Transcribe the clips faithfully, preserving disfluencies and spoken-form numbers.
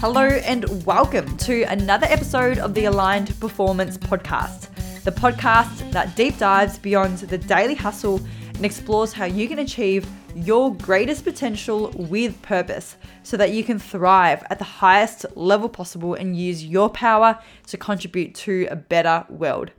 Hello and welcome to another episode of the Aligned Performance Podcast, the podcast that deep dives beyond the daily hustle and explores how you can achieve your greatest potential with purpose so that you can thrive at the highest level possible and use your power to contribute to a better world.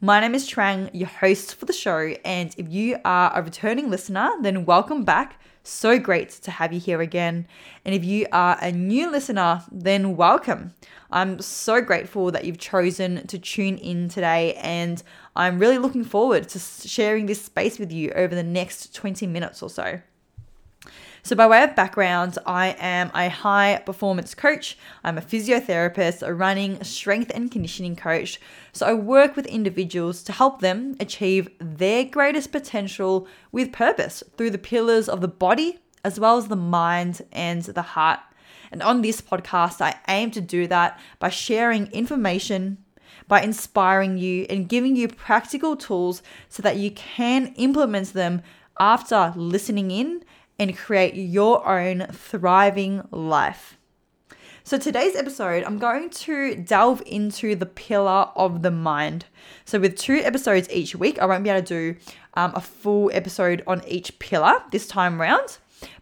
My name is Trang, your host for the show, and if you are a returning listener, then welcome back. So great to have you here again. And if you are a new listener, then welcome. I'm so grateful that you've chosen to tune in today, and I'm really looking forward to sharing this space with you over the next twenty minutes or so. So by way of background, I am a high performance coach. I'm a physiotherapist, a running strength and conditioning coach. So I work with individuals to help them achieve their greatest potential with purpose through the pillars of the body, as well as the mind and the heart. And on this podcast, I aim to do that by sharing information, by inspiring you and giving you practical tools so that you can implement them after listening in and create your own thriving life. So today's episode, I'm going to delve into the pillar of the mind. So with two episodes each week, I won't be able to do um, a full episode on each pillar this time around.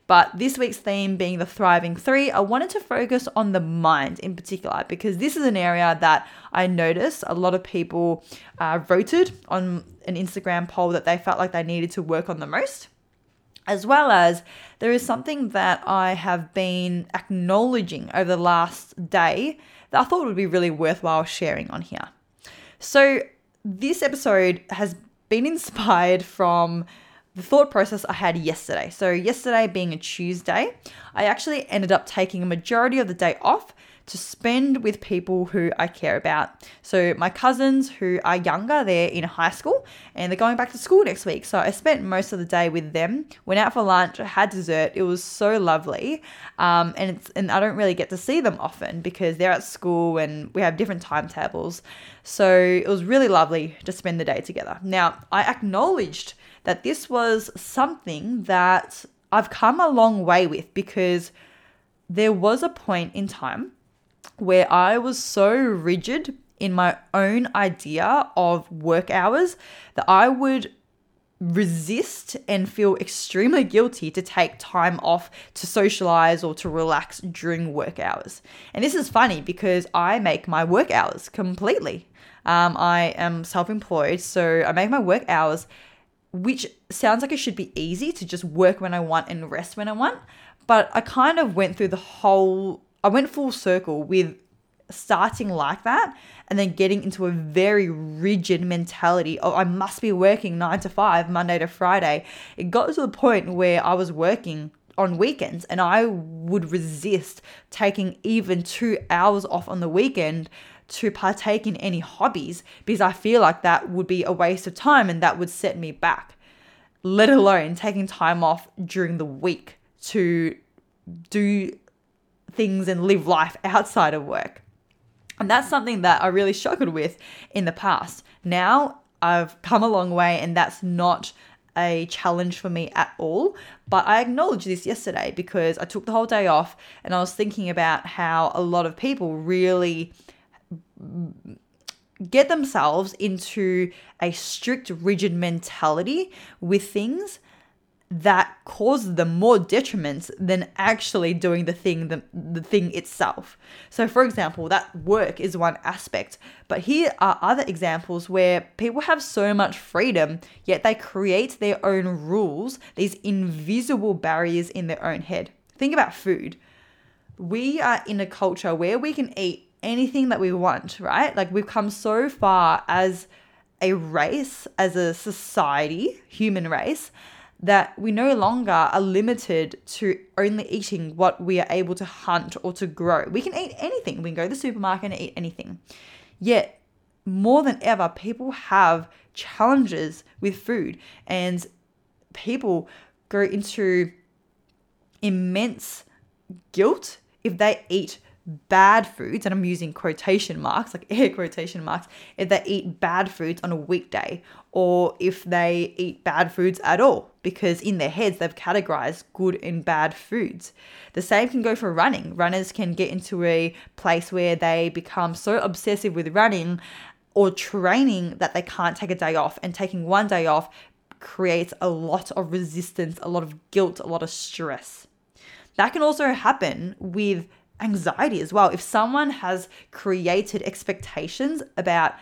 But this week's theme being the Thriving Three, I wanted to focus on the mind in particular, because this is an area that I noticed a lot of people uh, voted on an Instagram poll that they felt like they needed to work on the most. As well as there is something that I have been acknowledging over the last day that I thought would be really worthwhile sharing on here. So this episode has been inspired from the thought process I had yesterday. So yesterday being a Tuesday, I actually ended up taking a majority of the day off to spend with people who I care about. So my cousins who are younger, they're in high school and they're going back to school next week. So I spent most of the day with them, went out for lunch, had dessert. It was so lovely. Um, and it's, and I don't really get to see them often because they're at school and we have different timetables. So it was really lovely to spend the day together. Now, I acknowledged that this was something that I've come a long way with, because there was a point in time where I was so rigid in my own idea of work hours that I would resist and feel extremely guilty to take time off to socialize or to relax during work hours. And this is funny because I make my work hours completely. Um, I am self-employed, so I make my work hours, which sounds like it should be easy to just work when I want and rest when I want. But I kind of went through the whole I went full circle with starting like that and then getting into a very rigid mentality of I must be working nine to five, Monday to Friday. It got to the point where I was working on weekends and I would resist taking even two hours off on the weekend to partake in any hobbies, because I feel like that would be a waste of time and that would set me back, let alone taking time off during the week to do things and live life outside of work. And that's something that I really struggled with in the past. Now I've come a long way and that's not a challenge for me at all. But I acknowledged this yesterday because I took the whole day off and I was thinking about how a lot of people really get themselves into a strict, rigid mentality with things that causes them more detriment than actually doing the thing, the, the thing itself. So for example, that work is one aspect, but here are other examples where people have so much freedom, yet they create their own rules, these invisible barriers in their own head. Think about food. We are in a culture where we can eat anything that we want, right? Like we've come so far as a race, as a society, human race, that we no longer are limited to only eating what we are able to hunt or to grow. We can eat anything. We can go to the supermarket and eat anything. Yet more than ever, people have challenges with food and people go into immense guilt if they eat bad foods, and I'm using quotation marks, like air quotation marks, if they eat bad foods on a weekday or if they eat bad foods at all, because in their heads they've categorized good and bad foods. The same can go for running. Runners can get into a place where they become so obsessive with running or training that they can't take a day off, and taking one day off creates a lot of resistance, a lot of guilt, a lot of stress. That can also happen with anxiety as well. If someone has created expectations about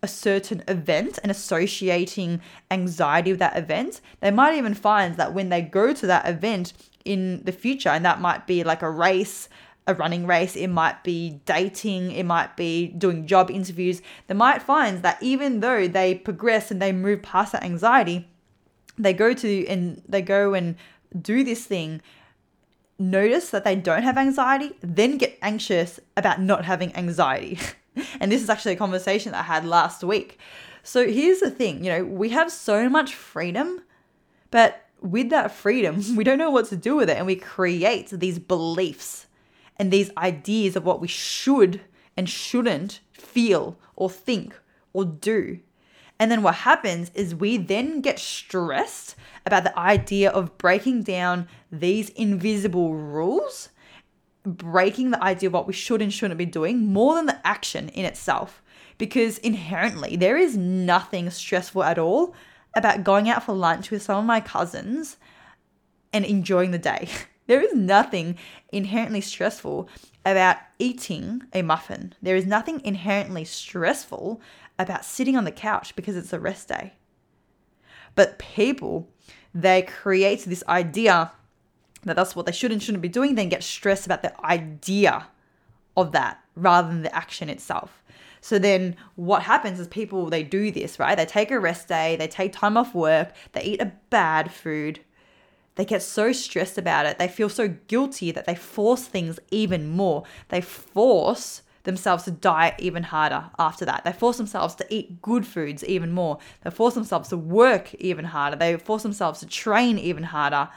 a certain event and associating anxiety with that event, they might even find that when they go to that event in the future, and that might be like a race, a running race, it might be dating, it might be doing job interviews, they might find that even though they progress and they move past that anxiety, they go to and they go and do this thing, notice that they don't have anxiety, then get anxious about not having anxiety. And this is actually a conversation that I had last week. So here's the thing, you know, we have so much freedom, but with that freedom, we don't know what to do with it. And we create these beliefs and these ideas of what we should and shouldn't feel or think or do. And then what happens is we then get stressed about the idea of breaking down these invisible rules, breaking the idea of what we should and shouldn't be doing more than the action in itself, because inherently there is nothing stressful at all about going out for lunch with some of my cousins and enjoying the day. There is nothing inherently stressful about eating a muffin. There is nothing inherently stressful about sitting on the couch because it's a rest day. But people, they create this idea that that's what they should and shouldn't be doing, then get stressed about the idea of that rather than the action itself. So then what happens is people, they do this, right? They take a rest day, they take time off work, they eat a bad food. They get so stressed about it. They feel so guilty that they force things even more. They force themselves to diet even harder after that. They force themselves to eat good foods even more. They force themselves to work even harder. They force themselves to train even harder.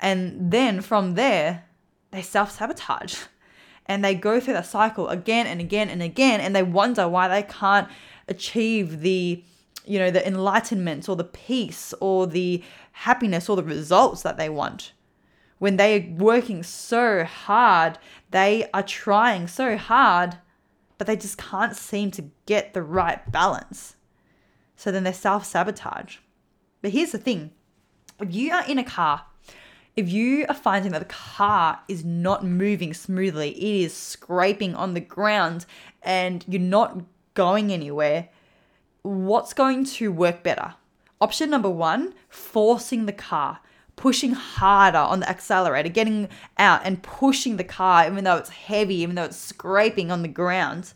And then from there, they self-sabotage and they go through that cycle again and again and again. And they wonder why they can't achieve the, you know, the enlightenment or the peace or the happiness or the results that they want. When they are working so hard, they are trying so hard, but they just can't seem to get the right balance. So then they self-sabotage. But here's the thing. If you are in a car, if you are finding that the car is not moving smoothly, it is scraping on the ground and you're not going anywhere, what's going to work better? Option number one, forcing the car, pushing harder on the accelerator, getting out and pushing the car even though it's heavy, even though it's scraping on the ground.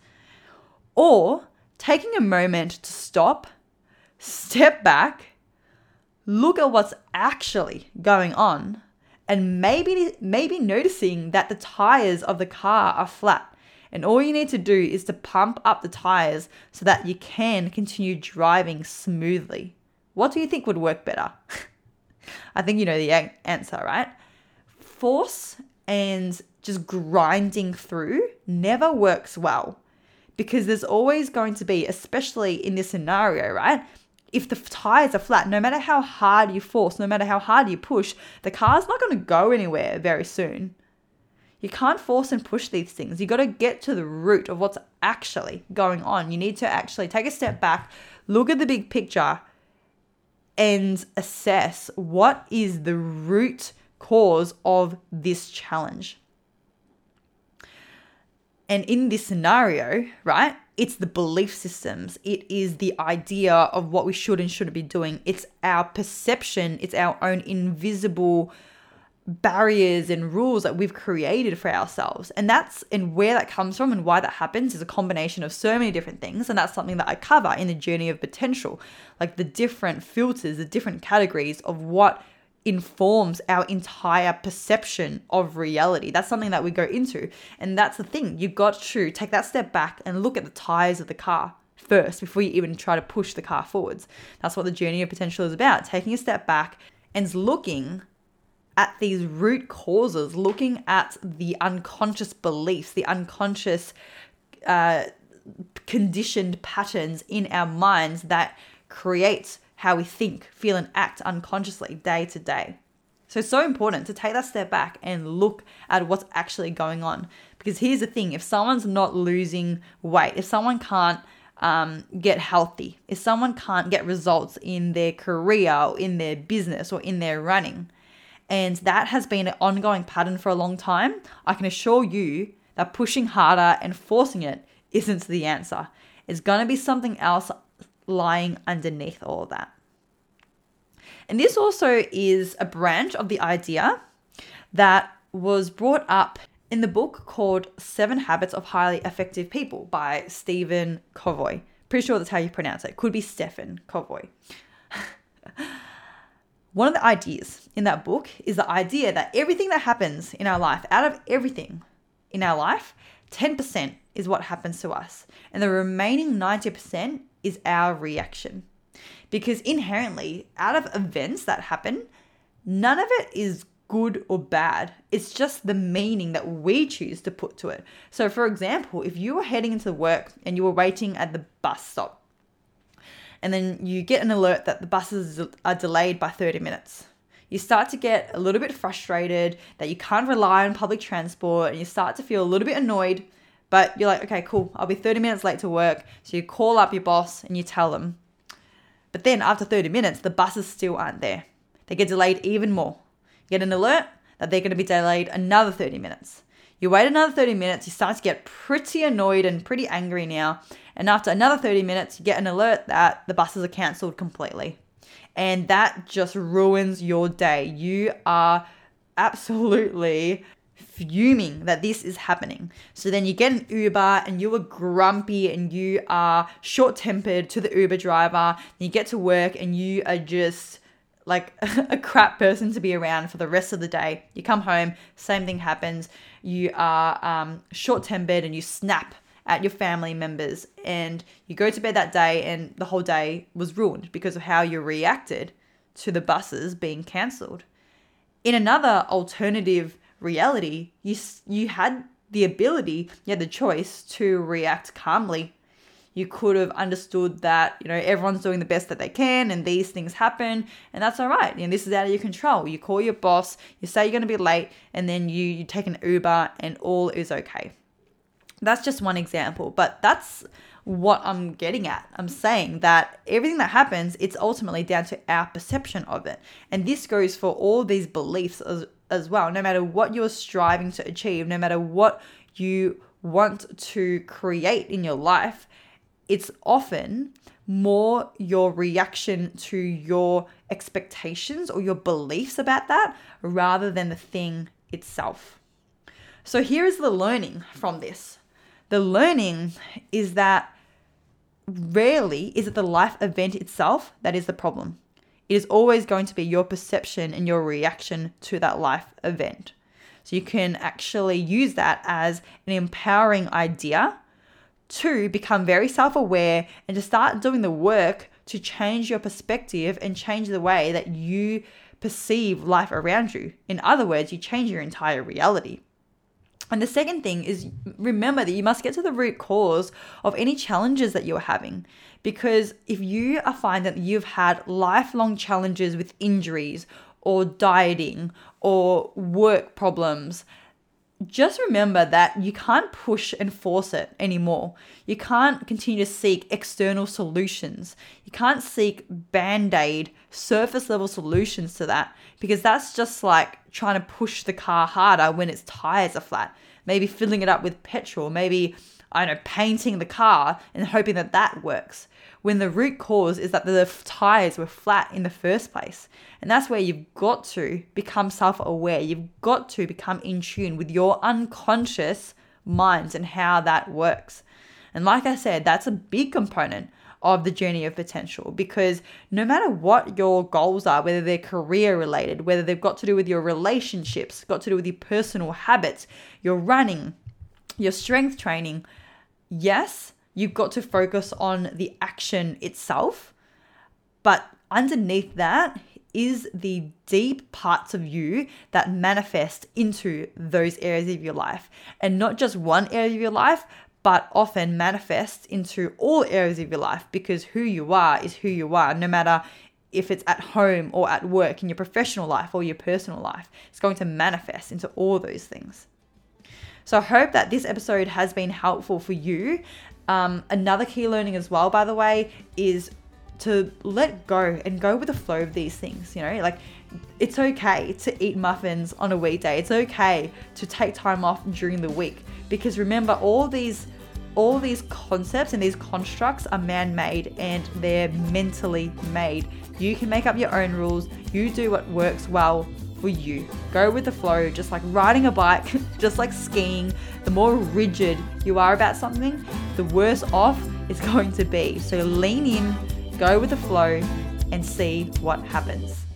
Or taking a moment to stop, step back, look at what's actually going on, and maybe maybe noticing that the tires of the car are flat, and all you need to do is to pump up the tires so that you can continue driving smoothly. What do you think would work better? I think you know the answer, right? Force and just grinding through never works well, because there's always going to be, especially in this scenario, right? If the tires are flat, no matter how hard you force, no matter how hard you push, the car's not going to go anywhere very soon. You can't force and push these things. You got to get to the root of what's actually going on. You need to actually take a step back, look at the big picture, and assess what is the root cause of this challenge. And in this scenario, right, it's the belief systems. It is the idea of what we should and shouldn't be doing. It's our perception. It's our own invisible barriers and rules that we've created for ourselves. And that's, and where that comes from and why that happens is a combination of so many different things. And that's something that I cover in the Journey of Potential, like the different filters, the different categories of what informs our entire perception of reality. That's something that we go into. And that's the thing. You've got to take that step back and look at the tires of the car first before you even try to push the car forwards. That's what the Journey of Potential is about. Taking a step back and looking at these root causes, looking at the unconscious beliefs, the unconscious uh, conditioned patterns in our minds that creates how we think, feel, and act unconsciously day to day. So it's so important to take that step back and look at what's actually going on. Because here's the thing, if someone's not losing weight, if someone can't um, get healthy, if someone can't get results in their career or in their business or in their running, and that has been an ongoing pattern for a long time, I can assure you that pushing harder and forcing it isn't the answer. It's going to be something else lying underneath all that. And this also is a branch of the idea that was brought up in the book called Seven Habits of Highly Effective People by Stephen Covey. Pretty sure that's how you pronounce it. Could be Stephen Covey. One of the ideas in that book is the idea that everything that happens in our life, out of everything in our life, ten percent is what happens to us. And the remaining ninety percent is our reaction. Because inherently, out of events that happen, none of it is good or bad. It's just the meaning that we choose to put to it. So for example, if you were heading into work and you were waiting at the bus stop, and then you get an alert that the buses are delayed by thirty minutes, you start to get a little bit frustrated that you can't rely on public transport, and you start to feel a little bit annoyed, but you're like, okay, cool, I'll be thirty minutes late to work. So you call up your boss and you tell them. But then after thirty minutes, the buses still aren't there. They get delayed even more. You get an alert that they're going to be delayed another thirty minutes. You wait another thirty minutes, you start to get pretty annoyed and pretty angry now. And after another thirty minutes, you get an alert that the buses are cancelled completely. And that just ruins your day. You are absolutely fuming that this is happening. So then you get an Uber and you are grumpy and you are short-tempered to the Uber driver. You get to work and you are just like a crap person to be around for the rest of the day. You come home, same thing happens. You are um, short-tempered and you snap at your family members, and you go to bed that day and the whole day was ruined because of how you reacted to the buses being cancelled. In another alternative reality, you you had the ability, you had the choice to react calmly. You could have understood that, you know, everyone's doing the best that they can and these things happen and that's all right. You know, this is out of your control. You call your boss, you say you're going to be late, and then you, you take an Uber and all is okay. That's just one example, but that's what I'm getting at. I'm saying that everything that happens, it's ultimately down to our perception of it. And this goes for all these beliefs as, as well. No matter what you're striving to achieve, no matter what you want to create in your life, it's often more your reaction to your expectations or your beliefs about that rather than the thing itself. So here is the learning from this. The learning is that rarely is it the life event itself that is the problem. It is always going to be your perception and your reaction to that life event. So you can actually use that as an empowering idea to become very self-aware and to start doing the work to change your perspective and change the way that you perceive life around you. In other words, you change your entire reality. And the second thing is, remember that you must get to the root cause of any challenges that you're having. Because if you are finding that you've had lifelong challenges with injuries or dieting or work problems, just remember that you can't push and force it anymore. You can't continue to seek external solutions. You can't seek band-aid, surface level solutions to that, because that's just like trying to push the car harder when its tires are flat. Maybe filling it up with petrol, maybe, I don't know, painting the car and hoping that that works. When the root cause is that the tires were flat in the first place. And that's where you've got to become self-aware. You've got to become in tune with your unconscious minds and how that works. And like I said, that's a big component of the journey of potential, because no matter what your goals are, whether they're career related, whether they've got to do with your relationships, got to do with your personal habits, your running, your strength training, yes, you've got to focus on the action itself, but underneath that is the deep parts of you that manifest into those areas of your life. And not just one area of your life, but often manifests into all areas of your life, because who you are is who you are, no matter if it's at home or at work, in your professional life or your personal life. It's going to manifest into all those things. So I hope that this episode has been helpful for you. Um, another key learning as well, by the way, is to let go and go with the flow of these things. You know, like, it's okay to eat muffins on a weekday. It's okay to take time off during the week, because remember, all these all these concepts and these constructs are man-made and they're mentally made. You can make up your own rules. You do what works well for you. Go with the flow, just like riding a bike, just like skiing. The more rigid you are about something, the worse off it's going to be. So lean in, go with the flow, and see what happens.